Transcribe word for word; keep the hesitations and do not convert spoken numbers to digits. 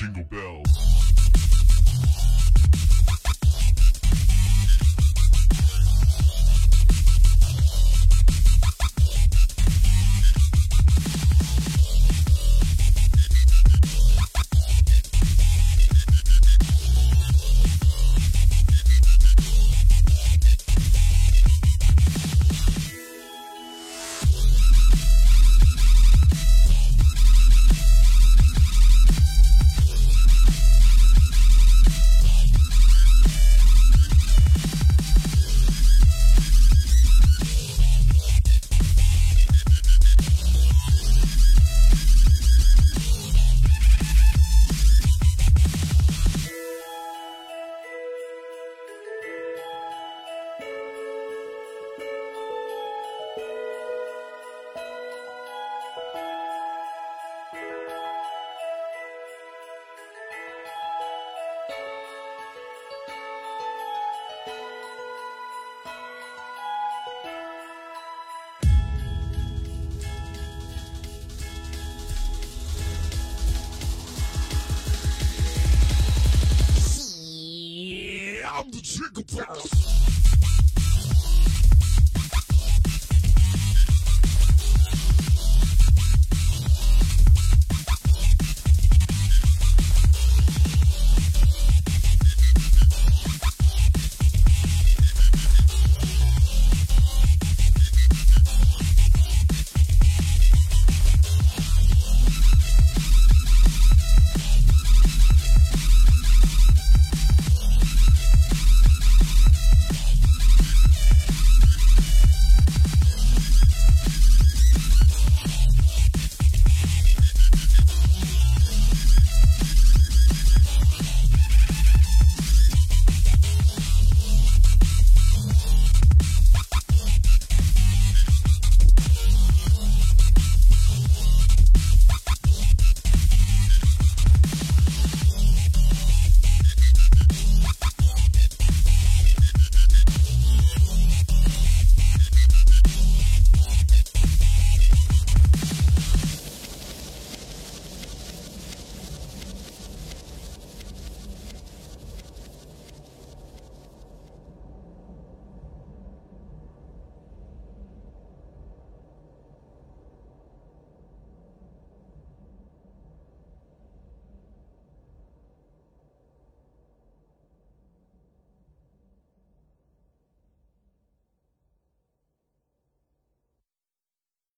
Jingle Bell。I'm the Jingle Bell.